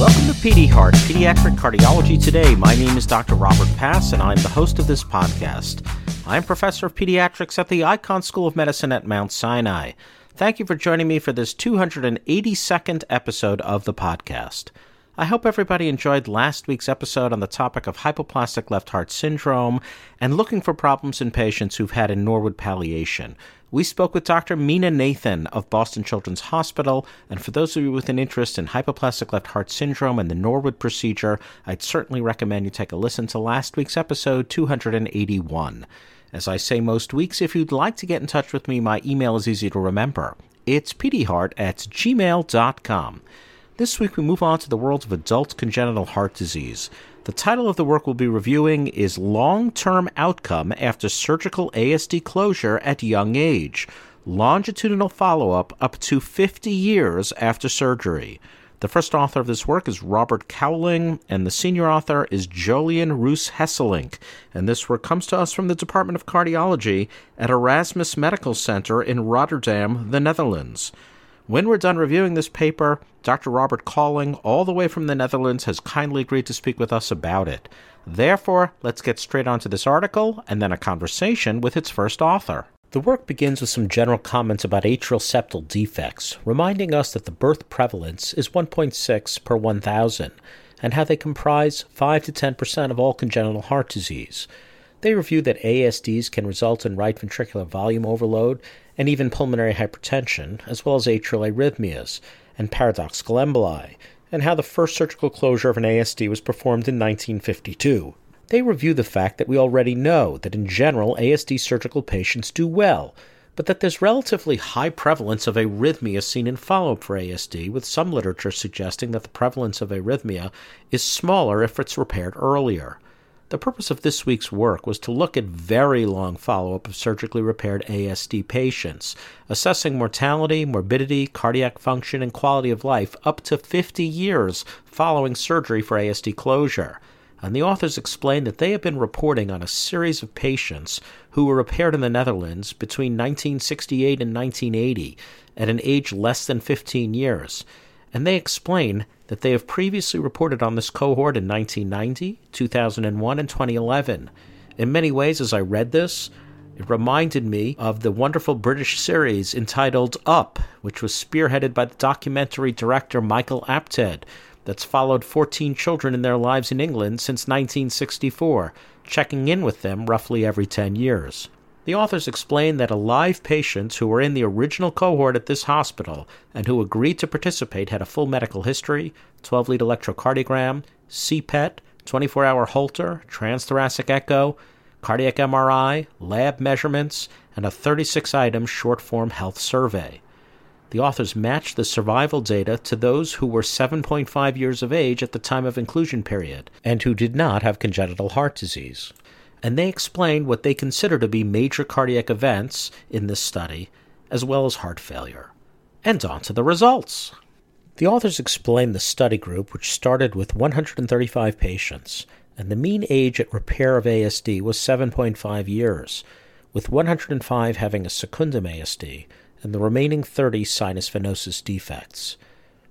Welcome to PD Heart, Pediatric Cardiology Today. My name is Dr. Robert Pass, and I'm the host of this podcast. I'm Professor of Pediatrics at the Icahn School of Medicine at Mount Sinai. Thank you for joining me for this 282nd episode of the podcast. I hope everybody enjoyed last week's episode on the topic of hypoplastic left heart syndrome and looking for problems in patients who've had a Norwood palliation. We spoke with Dr. Mina Nathan of Boston Children's Hospital, and for those of you with an interest in hypoplastic left heart syndrome and the Norwood procedure, I'd certainly recommend you take a listen to last week's episode 281. As I say most weeks, if you'd like to get in touch with me, my email is easy to remember. It's pdheart@gmail.com. This week we move on to the world of adult congenital heart disease. The title of the work we'll be reviewing is Long-Term Outcome After Surgical ASD Closure at Young Age, Longitudinal Follow-Up Up to 50 Years After Surgery. The first author of this work is Robert Kauling, and the senior author is Jolien Roos Hesselink. And this work comes to us from the Department of Cardiology at Erasmus Medical Center in Rotterdam, the Netherlands. When we're done reviewing this paper, Dr. Robert Kauling, all the way from the Netherlands, has kindly agreed to speak with us about it. Therefore, let's get straight onto this article and then a conversation with its first author. The work begins with some general comments about atrial septal defects, reminding us that the birth prevalence is 1.6 per 1,000, and how they comprise 5 to 10% of all congenital heart disease. They review that ASDs can result in right ventricular volume overload and even pulmonary hypertension, as well as atrial arrhythmias and paradoxical emboli, and how the first surgical closure of an ASD was performed in 1952. They review the fact that we already know that in general ASD surgical patients do well, but that there's relatively high prevalence of arrhythmia seen in follow-up for ASD, with some literature suggesting that the prevalence of arrhythmia is smaller if it's repaired earlier. The purpose of this week's work was to look at very long follow-up of surgically repaired ASD patients, assessing mortality, morbidity, cardiac function, and quality of life up to 50 years following surgery for ASD closure. And the authors explained that they have been reporting on a series of patients who were repaired in the Netherlands between 1968 and 1980 at an age less than 15 years. And they explain that they have previously reported on this cohort in 1990, 2001, and 2011. In many ways, as I read this, it reminded me of the wonderful British series entitled Up, which was spearheaded by the documentary director Michael Apted, that's followed 14 children in their lives in England since 1964, checking in with them roughly every 10 years. The authors explain that alive patients who were in the original cohort at this hospital and who agreed to participate had a full medical history, 12-lead electrocardiogram, CPET, 24-hour Holter, transthoracic echo, cardiac MRI, lab measurements, and a 36-item short-form health survey. The authors matched the survival data to those who were 7.5 years of age at the time of inclusion period and who did not have congenital heart disease. And they explained what they consider to be major cardiac events in this study, as well as heart failure. And on to the results. The authors explained the study group, which started with 135 patients, and the mean age at repair of ASD was 7.5 years, with 105 having a secundum ASD, and the remaining 30 sinus venosus defects.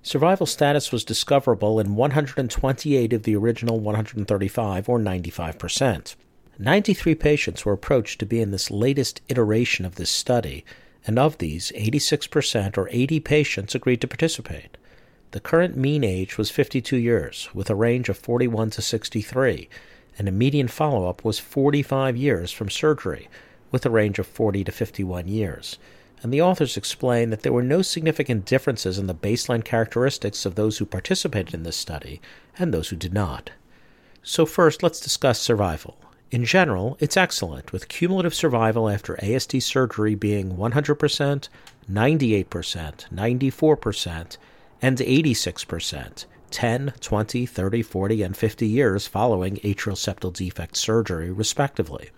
Survival status was discoverable in 128 of the original 135, or 95%. 93 patients were approached to be in this latest iteration of this study, and of these, 86% or 80 patients agreed to participate. The current mean age was 52 years, with a range of 41 to 63, and a median follow-up was 45 years from surgery, with a range of 40 to 51 years. And the authors explain that there were no significant differences in the baseline characteristics of those who participated in this study and those who did not. So first, let's discuss survival. In general, it's excellent, with cumulative survival after ASD surgery being 100%, 98%, 94%, and 86%, 10, 20, 30, 40, and 50 years following atrial septal defect surgery, respectively.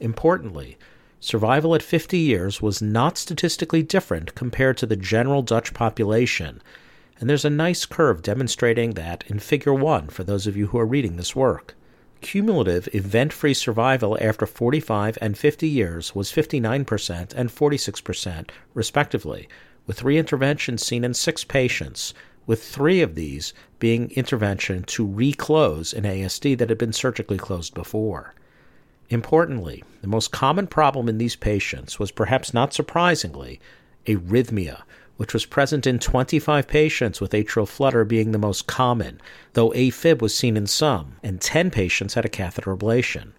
Importantly, survival at 50 years was not statistically different compared to the general Dutch population, and there's a nice curve demonstrating that in Figure 1 for those of you who are reading this work. Cumulative event-free survival after 45 and 50 years was 59% and 46%, respectively, with reintervention seen in 6 patients, with three of these being intervention to reclose an ASD that had been surgically closed before. Importantly, the most common problem in these patients was, perhaps not surprisingly, arrhythmia, which was present in 25 patients, with atrial flutter being the most common, though AFib was seen in some, and 10 patients had a catheter ablation.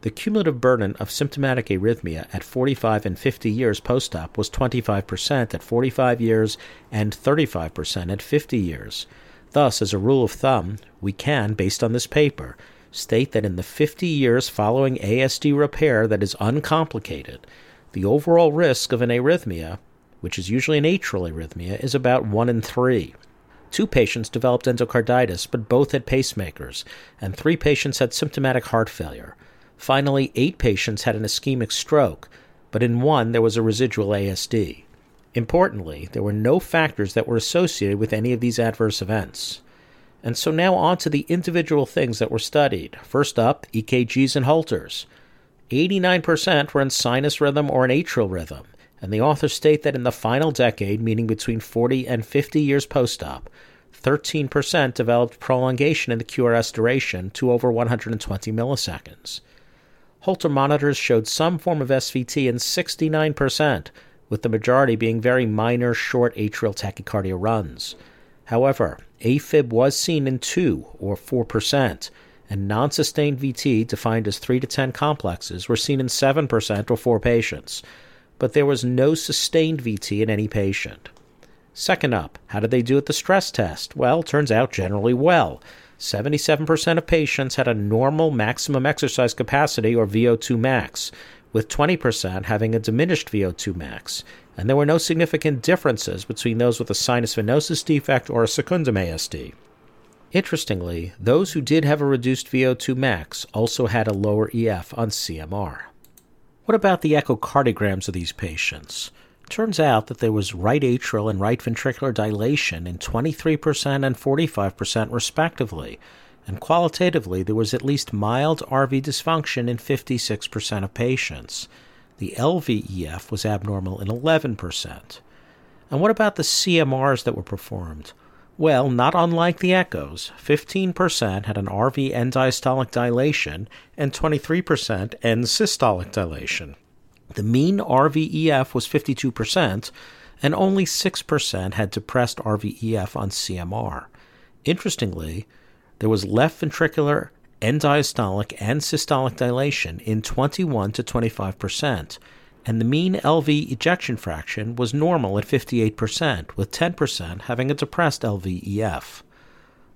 The cumulative burden of symptomatic arrhythmia at 45 and 50 years post-op was 25% at 45 years and 35% at 50 years. Thus, as a rule of thumb, we can, based on this paper, state that in the 50 years following ASD repair that is uncomplicated, the overall risk of an arrhythmia, which is usually an atrial arrhythmia, is about 1 in 3. 2 patients developed endocarditis, but both had pacemakers, and 3 patients had symptomatic heart failure. Finally, 8 patients had an ischemic stroke, but in 1 there was a residual ASD. Importantly, there were no factors that were associated with any of these adverse events. And so now on to the individual things that were studied. First up, EKGs and Holters. 89% were in sinus rhythm or an atrial rhythm, and the authors state that in the final decade, meaning between 40 and 50 years post-op, 13% developed prolongation in the QRS duration to over 120 milliseconds. Holter monitors showed some form of SVT in 69%, with the majority being very minor, short atrial tachycardia runs. However, AFib was seen in 2, or 4%, and non-sustained VT, defined as 3 to 10 complexes, were seen in 7%, or 4 patients, but there was no sustained VT in any patient. Second up, how did they do at the stress test? Well, turns out generally well. 77% of patients had a normal maximum exercise capacity, or VO2 max, with 20% having a diminished VO2 max, and there were no significant differences between those with a sinus venosus defect or a secundum ASD. Interestingly, those who did have a reduced VO2 max also had a lower EF on CMR. What about the echocardiograms of these patients? Turns out that there was right atrial and right ventricular dilation in 23% and 45% respectively, and qualitatively there was at least mild RV dysfunction in 56% of patients. The LVEF was abnormal in 11%. And what about the CMRs that were performed? Well, not unlike the echoes, 15% had an RV end diastolic dilation and 23% end systolic dilation. The mean RVEF was 52%, and only 6% had depressed RVEF on CMR. Interestingly, there was left ventricular end diastolic and systolic dilation in 21 to 25%, and the mean LV ejection fraction was normal at 58%, with 10% having a depressed LVEF.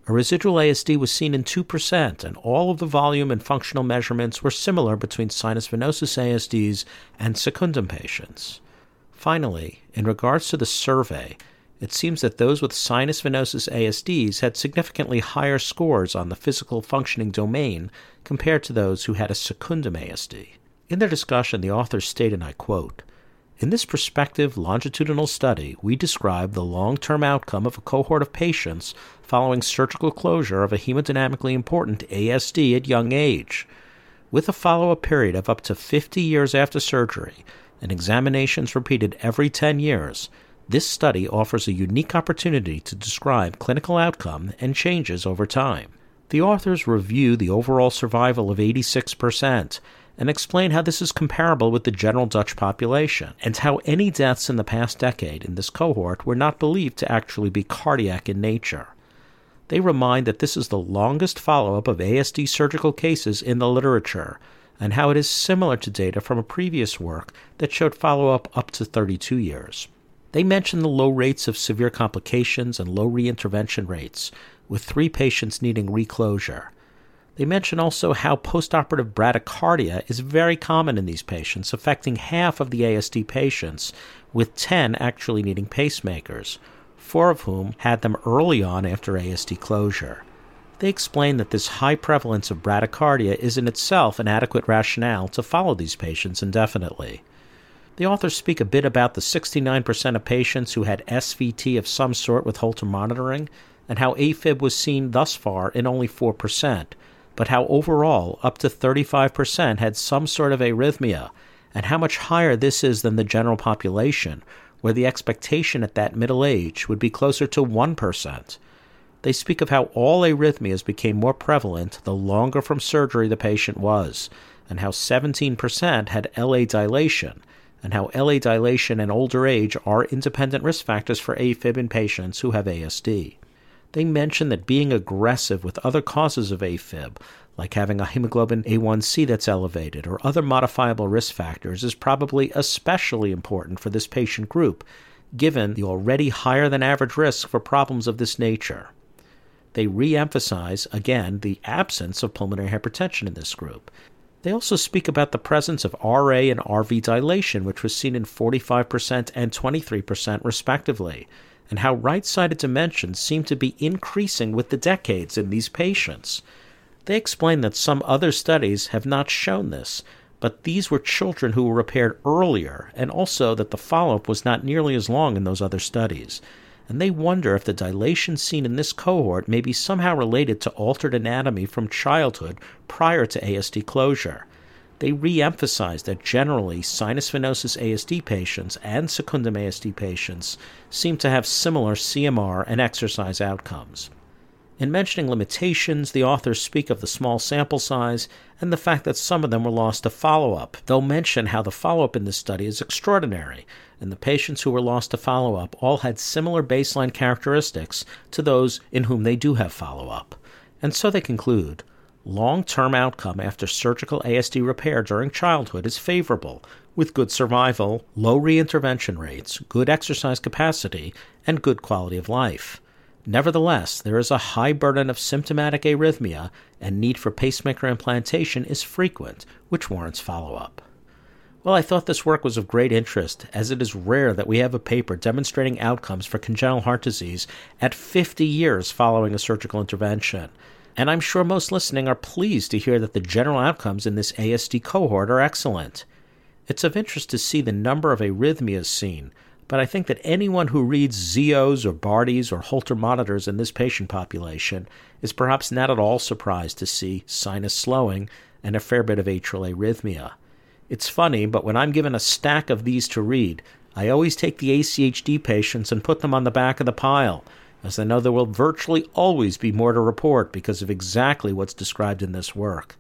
A residual ASD was seen in 2%, and all of the volume and functional measurements were similar between sinus venosus ASDs and secundum patients. Finally, in regards to the survey, it seems that those with sinus venosus ASDs had significantly higher scores on the physical functioning domain compared to those who had a secundum ASD. In their discussion, the authors state, and I quote, "In this prospective longitudinal study, we describe the long-term outcome of a cohort of patients following surgical closure of a hemodynamically important ASD at young age. With a follow-up period of up to 50 years after surgery and examinations repeated every 10 years, this study offers a unique opportunity to describe clinical outcome and changes over time. The authors review the overall survival of 86% and explain how this is comparable with the general Dutch population, and how any deaths in the past decade in this cohort were not believed to actually be cardiac in nature. They remind that this is the longest follow-up of ASD surgical cases in the literature, and how it is similar to data from a previous work that showed follow-up up to 32 years. They mention the low rates of severe complications and low reintervention rates, with 3 patients needing reclosure. They mention also how postoperative bradycardia is very common in these patients, affecting half of the ASD patients, with 10 actually needing pacemakers, 4 of whom had them early on after ASD closure. They explain that this high prevalence of bradycardia is in itself an adequate rationale to follow these patients indefinitely. The authors speak a bit about the 69% of patients who had SVT of some sort with Holter monitoring, and how AFib was seen thus far in only 4%, but how overall up to 35% had some sort of arrhythmia, and how much higher this is than the general population, where the expectation at that middle age would be closer to 1%. They speak of how all arrhythmias became more prevalent the longer from surgery the patient was, and how 17% had LA dilation, and how LA dilation and older age are independent risk factors for AFib in patients who have ASD. They mention that being aggressive with other causes of AFib, like having a hemoglobin A1C that's elevated or other modifiable risk factors, is probably especially important for this patient group, given the already higher than average risk for problems of this nature. They re-emphasize, again, the absence of pulmonary hypertension in this group. They also speak about the presence of RA and RV dilation, which was seen in 45% and 23% respectively, and how right-sided dimensions seem to be increasing with the decades in these patients. They explain that some other studies have not shown this, but these were children who were repaired earlier, and also that the follow-up was not nearly as long in those other studies. And they wonder if the dilation seen in this cohort may be somehow related to altered anatomy from childhood prior to ASD closure. They re-emphasize that generally sinus venosus ASD patients and secundum ASD patients seem to have similar CMR and exercise outcomes. In mentioning limitations, the authors speak of the small sample size and the fact that some of them were lost to follow-up. They'll mention how the follow-up in this study is extraordinary, and the patients who were lost to follow-up all had similar baseline characteristics to those in whom they do have follow-up. And so they conclude, long-term outcome after surgical ASD repair during childhood is favorable, with good survival, low reintervention rates, good exercise capacity, and good quality of life. Nevertheless, there is a high burden of symptomatic arrhythmia, and need for pacemaker implantation is frequent, which warrants follow-up. Well, I thought this work was of great interest, as it is rare that we have a paper demonstrating outcomes for congenital heart disease at 50 years following a surgical intervention. And I'm sure most listening are pleased to hear that the general outcomes in this ASD cohort are excellent. It's of interest to see the number of arrhythmias seen, but I think that anyone who reads Zeos or Bardies or Holter monitors in this patient population is perhaps not at all surprised to see sinus slowing and a fair bit of atrial arrhythmia. It's funny, but when I'm given a stack of these to read, I always take the ACHD patients and put them on the back of the pile, as I know there will virtually always be more to report because of exactly what's described in this work.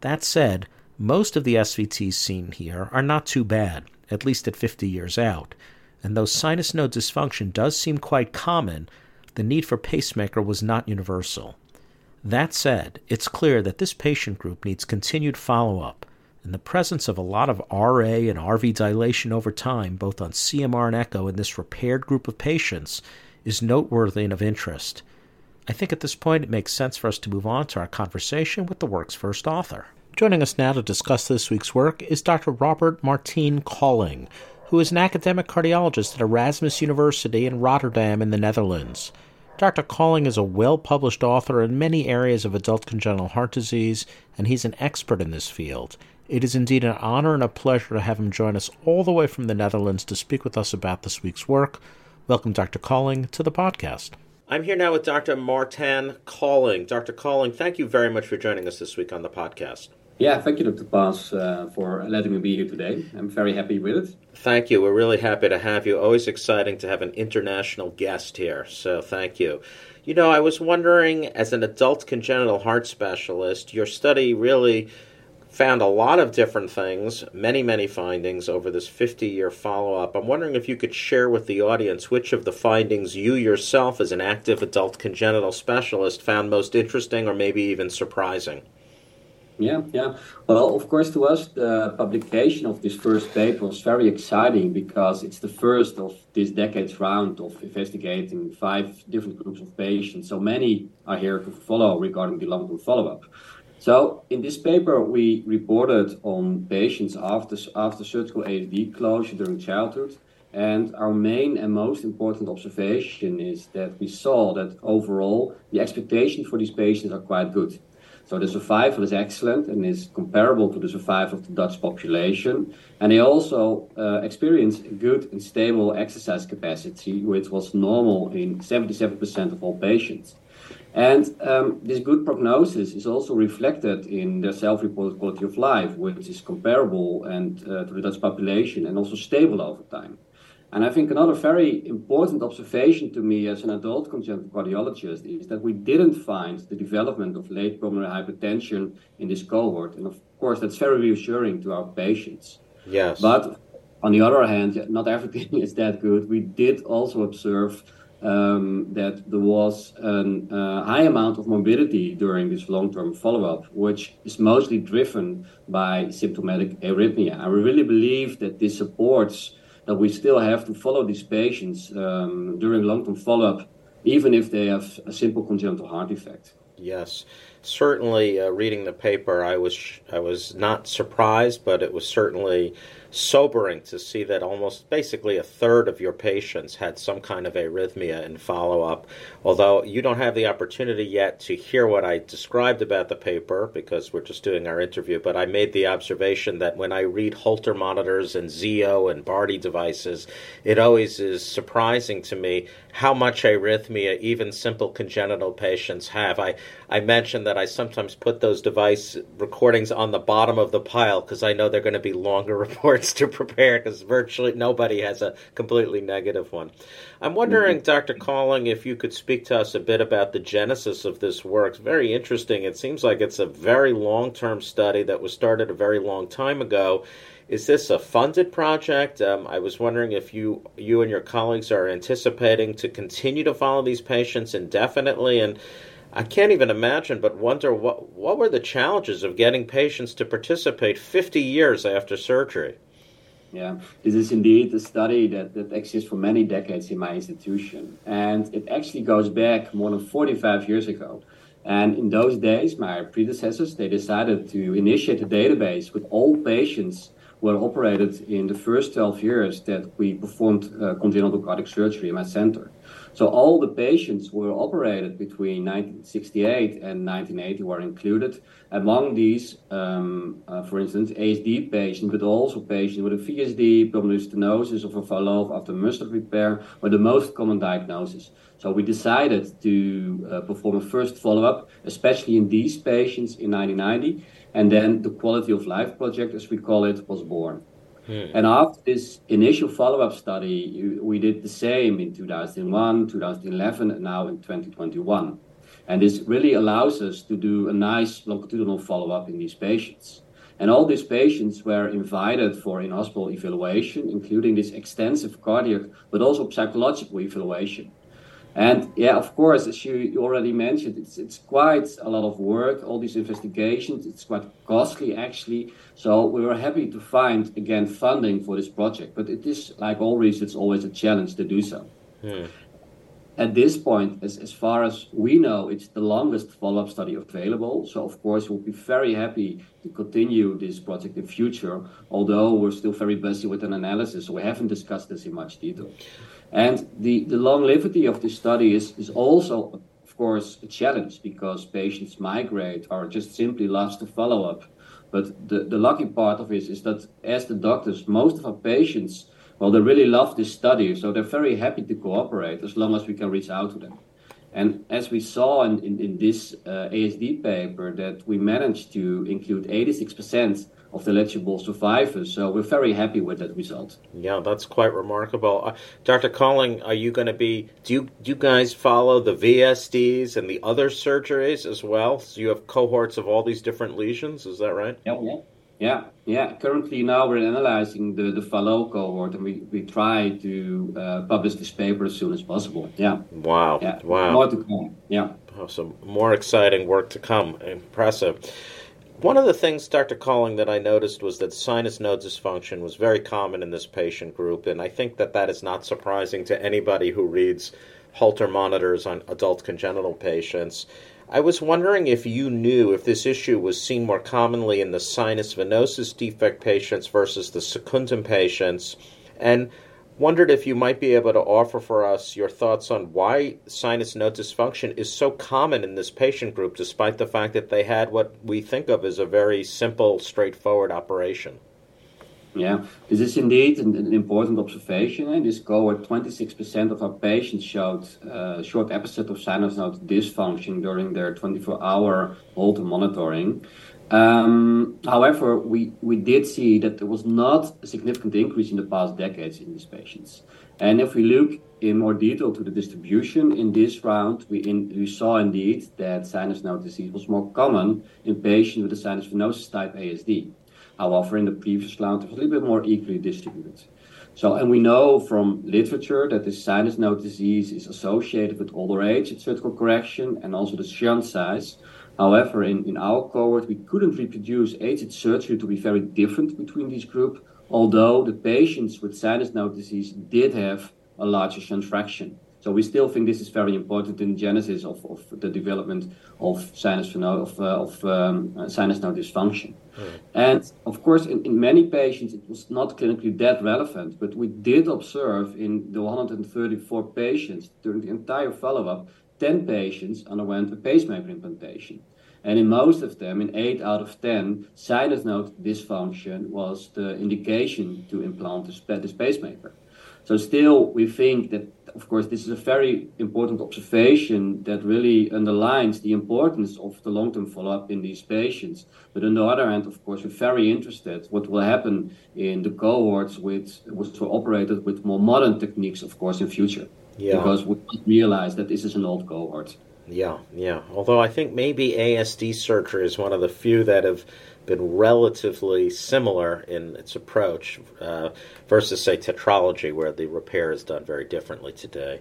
That said, most of the SVTs seen here are not too bad, at least at 50 years out. And though sinus node dysfunction does seem quite common, the need for pacemaker was not universal. That said, it's clear that this patient group needs continued follow-up, and the presence of a lot of RA and RV dilation over time, both on CMR and echo in this repaired group of patients, is noteworthy and of interest. I think at this point it makes sense for us to move on to our conversation with the work's first author. Joining us now to discuss this week's work is Dr. Robert Martijn Kauling, who is an academic cardiologist at Erasmus University in Rotterdam in the Netherlands. Dr. Kauling is a well-published author in many areas of adult congenital heart disease, and he's an expert in this field. It is indeed an honor and a pleasure to have him join us all the way from the Netherlands to speak with us about this week's work. Welcome, Dr. Kauling, to the podcast. I'm here now with Dr. Martijn Kauling. Dr. Kauling, thank you very much for joining us this week on the podcast. Yeah, thank you, Dr. Pass, for letting me be here today. I'm very happy with it. Thank you. We're really happy to have you. Always exciting to have an international guest here, so thank you. You know, I was wondering, as an adult congenital heart specialist, your study really found a lot of different things, many findings over this 50-year follow-up. I'm wondering if you could share with the audience which of the findings you yourself, as an active adult congenital specialist, found most interesting or maybe even surprising. Yeah. Well, of course, to us, the publication of this first paper was very exciting because it's the first of this decade's round of investigating 5 different groups of patients. So many are here to follow regarding the long-term follow-up. So in this paper, we reported on patients after surgical ASD closure during childhood. And our main and most important observation is that we saw that overall, the expectations for these patients are quite good. So the survival is excellent and is comparable to the survival of the Dutch population. And they also experience good and stable exercise capacity, which was normal in 77% of all patients. And this good prognosis is also reflected in their self-reported quality of life, which is comparable and to the Dutch population and also stable over time. And I think another very important observation to me as an adult congenital cardiologist is that we didn't find the development of late pulmonary hypertension in this cohort. And of course, that's very reassuring to our patients. Yes. But on the other hand, not everything is that good. We did also observe that there was a high amount of morbidity during this long-term follow-up, which is mostly driven by symptomatic arrhythmia. I really believe that this supports that we still have to follow these patients during long-term follow-up, even if they have a simple congenital heart defect. Yes, certainly reading the paper, I was not surprised, but it was certainly sobering to see that almost basically a third of your patients had some kind of arrhythmia in follow-up. Although you don't have the opportunity yet to hear what I described about the paper because we're just doing our interview, but I made the observation that when I read Holter monitors and Zio and Bardy devices, it always is surprising to me how much arrhythmia even simple congenital patients have. I mentioned that I sometimes put those device recordings on the bottom of the pile because I know they're going to be longer reports to prepare because virtually nobody has a completely negative one. I'm wondering, Dr. Kauling, if you could speak to us a bit about the genesis of this work. It's very interesting. It seems like it's a very long-term study that was started a very long time ago. Is this a funded project? I was wondering if you and your colleagues are anticipating to continue to follow these patients indefinitely, and I can't even imagine but wonder what were the challenges of getting patients to participate 50 years after surgery? Yeah, this is indeed a study that exists for many decades in my institution. And it actually goes back more than 45 years ago. And in those days, my predecessors, they decided to initiate a database with all patients who were operated in the first 12 years that we performed congenital cardiac surgery in my center. So all the patients who were operated between 1968 and 1980 were included. Among these, for instance, ASD patients, but also patients with a VSD, pulmonary stenosis of a valve after mustard repair, were the most common diagnosis. So we decided to perform a first follow-up, especially in these patients in 1990, and then the quality of life project, as we call it, was born. And after this initial follow-up study, we did the same in 2001, 2011, and now in 2021. And this really allows us to do a nice longitudinal follow-up in these patients. And all these patients were invited for in-hospital evaluation, including this extensive cardiac, but also psychological evaluation. And yeah, of course, as you already mentioned, it's quite a lot of work, all these investigations, it's quite costly actually. So we were happy to find, again, funding for this project. But it is, like always, it's always a challenge to do so. Yeah. At this point, as far as we know, it's the longest follow-up study available. So of course, we'll be very happy to continue this project in future, although we're still very busy with an analysis, so we haven't discussed this in much detail. And the longevity of this study is also, of course, a challenge because patients migrate or just simply lost to follow-up. But the lucky part of it is that as the doctors, most of our patients, well, they really love this study, so they're very happy to cooperate as long as we can reach out to them. And as we saw in this ASD paper, that we managed to include 86% of the eligible survivors. So we're very happy with that result. Yeah, that's quite remarkable. Dr. Kauling, are you going to be, do you guys follow the VSDs and the other surgeries as well? So you have cohorts of all these different lesions, is that right? Yeah. Currently now we're analyzing the follow cohort and we try to publish this paper as soon as possible. Yeah. Wow. Yeah. Wow. More to come. Yeah. Awesome. More exciting work to come. Impressive. One of the things, Dr. Kauling, that I noticed was that sinus node dysfunction was very common in this patient group, and I think that is not surprising to anybody who reads Holter monitors on adult congenital patients. I was wondering if you knew if this issue was seen more commonly in the sinus venosus defect patients versus the secundum patients, and wondered if you might be able to offer for us your thoughts on why sinus node dysfunction is so common in this patient group, despite the fact that they had what we think of as a very simple, straightforward operation. Yeah, this is indeed an important observation. In this cohort, 26% of our patients showed a short episode of sinus node dysfunction during their 24-hour Holter monitoring. However, we did see that there was not a significant increase in the past decades in these patients. And if we look in more detail to the distribution in this round, we saw indeed that sinus node disease was more common in patients with a sinus venosus type ASD. However, in the previous round, it was a little bit more equally distributed. So, and we know from literature that this sinus node disease is associated with older age at surgical correction and also the shunt size. However, in our cohort, we couldn't reproduce age at surgery to be very different between these groups, although the patients with sinus node disease did have a larger shunt fraction. So we still think this is very important in the genesis of the development of sinus node dysfunction. Right. And of course, in many patients, it was not clinically that relevant, but we did observe in the 134 patients during the entire follow-up, 10 patients underwent a pacemaker implantation. And in most of them, in 8 out of 10, sinus node dysfunction was the indication to implant this pacemaker. So still, we think that, of course, this is a very important observation that really underlines the importance of the long-term follow-up in these patients. But on the other hand, of course, we're very interested what will happen in the cohorts which were operated with more modern techniques, of course, in future. Yeah. Because we realize that this is an old cohort. Yeah. Although I think maybe ASD surgery is one of the few that have been relatively similar in its approach versus, say, tetralogy, where the repair is done very differently today.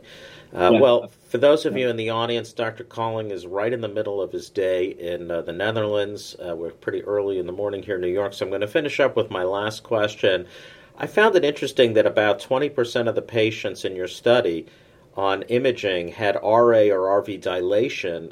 Well, for those of you in the audience, Dr. Kauling is right in the middle of his day in the Netherlands. We're pretty early in the morning here in New York, so I'm going to finish up with my last question. I found it interesting that about 20% of the patients in your study on imaging had RA or RV dilation,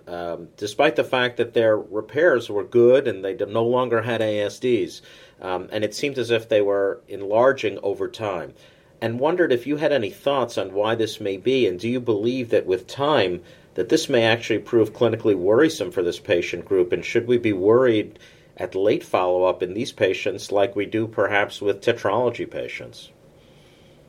despite the fact that their repairs were good and they no longer had ASDs. And it seemed as if they were enlarging over time. And wondered if you had any thoughts on why this may be, and do you believe that with time that this may actually prove clinically worrisome for this patient group, and should we be worried at late follow-up in these patients like we do perhaps with tetralogy patients?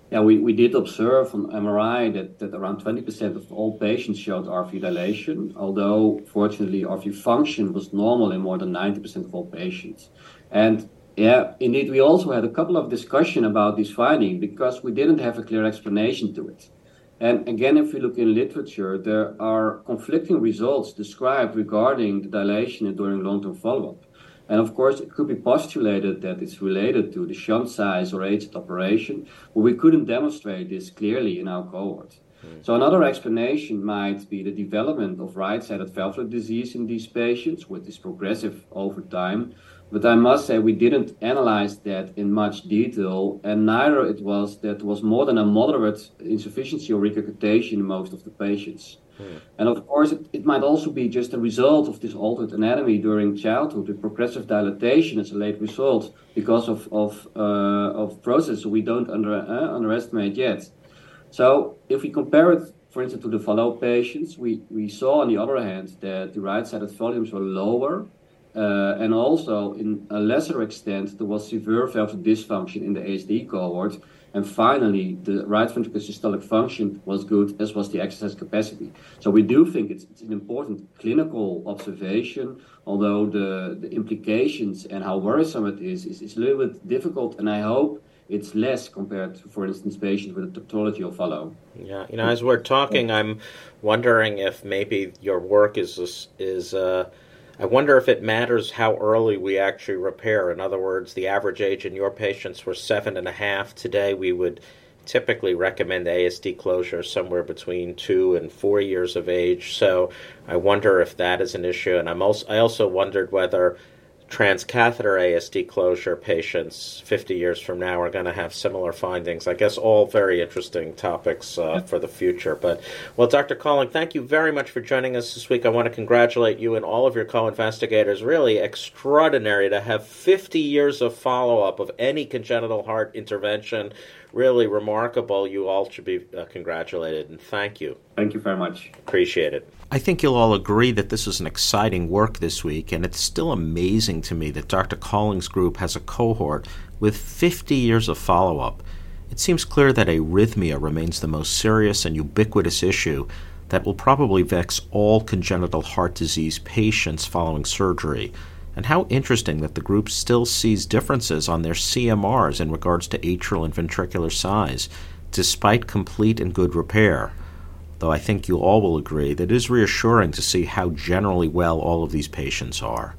Yeah, we did observe on MRI that around 20% of all patients showed RV dilation, although fortunately RV function was normal in more than 90% of all patients. And yeah, indeed, we also had a couple of discussions about this finding because we didn't have a clear explanation to it. And again, if we look in literature, there are conflicting results described regarding the dilation during long-term follow-up. And of course, it could be postulated that it's related to the shunt size or age at operation, but we couldn't demonstrate this clearly in our cohort. Mm. So another explanation might be the development of right-sided valvular disease in these patients, which is progressive over time. But I must say we didn't analyze that in much detail, and neither it was that was more than a moderate insufficiency or regurgitation in most of the patients. Hmm. And of course, it might also be just a result of this altered anatomy during childhood, with progressive dilatation as a late result because of processes we don't underestimate yet. So if we compare it, for instance, to the follow-up patients, we saw on the other hand that the right-sided volumes were lower. And also, in a lesser extent, there was severe valvular dysfunction in the ASD cohort. And finally, the right ventricular systolic function was good, as was the exercise capacity. So we do think it's an important clinical observation, although the implications and how worrisome it is a little bit difficult, and I hope it's less compared to, for instance, patients with a tetralogy or follow. Yeah, as we're talking, I'm wondering if maybe your work I wonder if it matters how early we actually repair. In other words, the average age in your patients were 7.5. Today, we would typically recommend ASD closure somewhere between 2 and 4 years of age. So I wonder if that is an issue. And I also wondered whether transcatheter ASD closure patients 50 years from now are going to have similar findings. I guess all very interesting topics for the future. But, well, Dr. Kauling, thank you very much for joining us this week. I want to congratulate you and all of your co-investigators. Really extraordinary to have 50 years of follow-up of any congenital heart intervention. Really remarkable. You all should be congratulated, and thank you. Thank you very much. Appreciate it. I think you'll all agree that this is an exciting work this week, and it's still amazing to me that Dr. Kauling's group has a cohort with 50 years of follow-up. It seems clear that arrhythmia remains the most serious and ubiquitous issue that will probably vex all congenital heart disease patients following surgery, and how interesting that the group still sees differences on their CMRs in regards to atrial and ventricular size, despite complete and good repair. Though I think you all will agree that it is reassuring to see how generally well all of these patients are.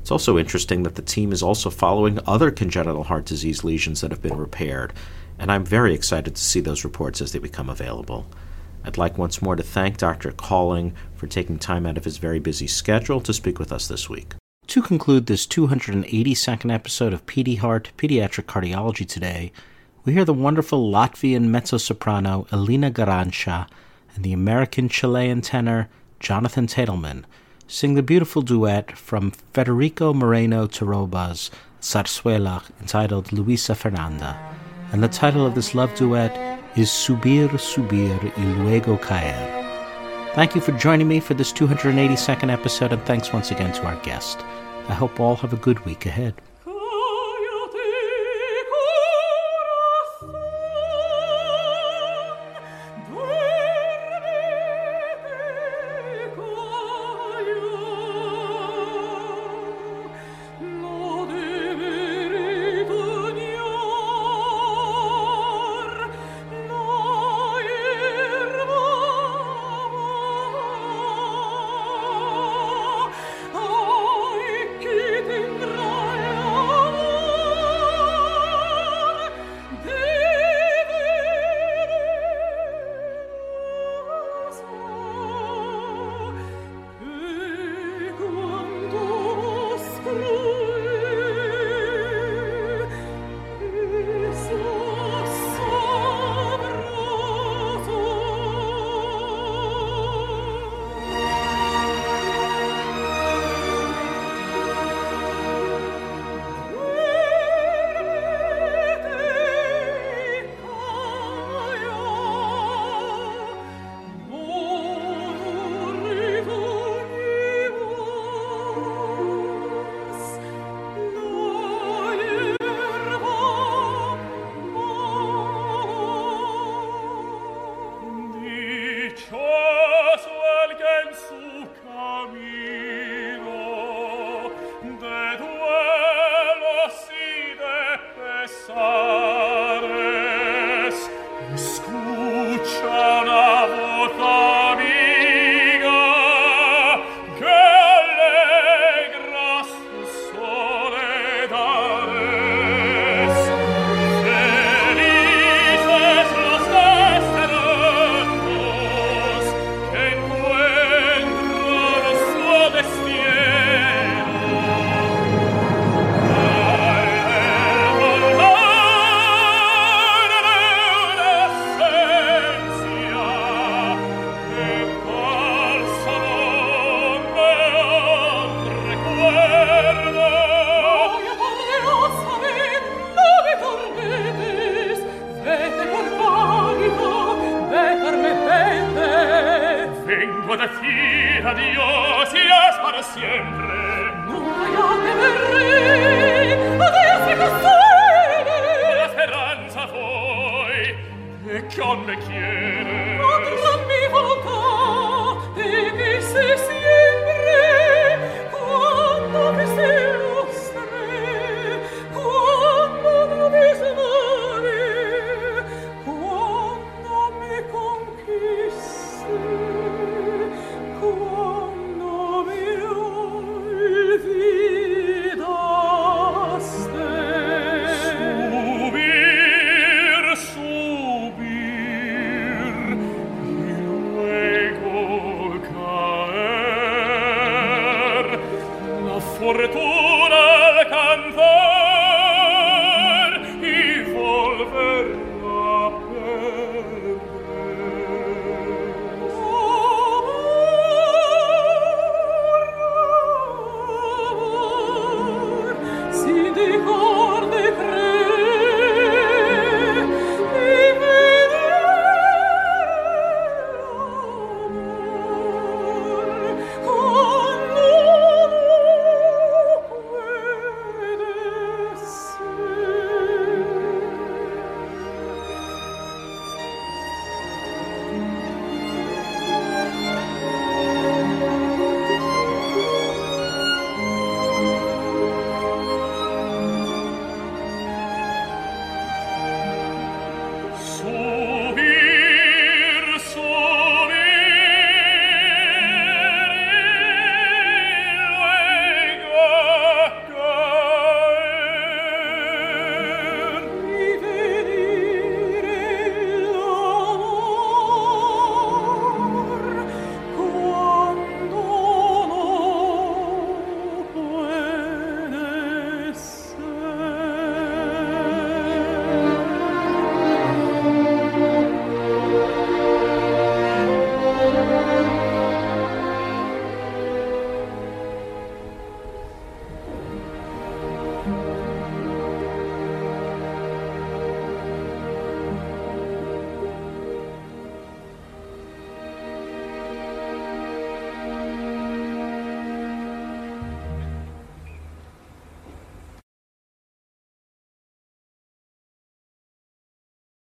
It's also interesting that the team is also following other congenital heart disease lesions that have been repaired, and I'm very excited to see those reports as they become available. I'd like once more to thank Dr. Kauling for taking time out of his very busy schedule to speak with us this week. To conclude this 282nd episode of PD Heart, Pediatric Cardiology Today, we hear the wonderful Latvian mezzo-soprano Elina Garanca and the American-Chilean tenor Jonathan Taitelman sing the beautiful duet from Federico Moreno Torroba's Zarzuela entitled Luisa Fernanda. And the title of this love duet is Subir, Subir y Luego Caer. Thank you for joining me for this 282nd episode, and thanks once again to our guest. I hope all have a good week ahead. Fortuna canta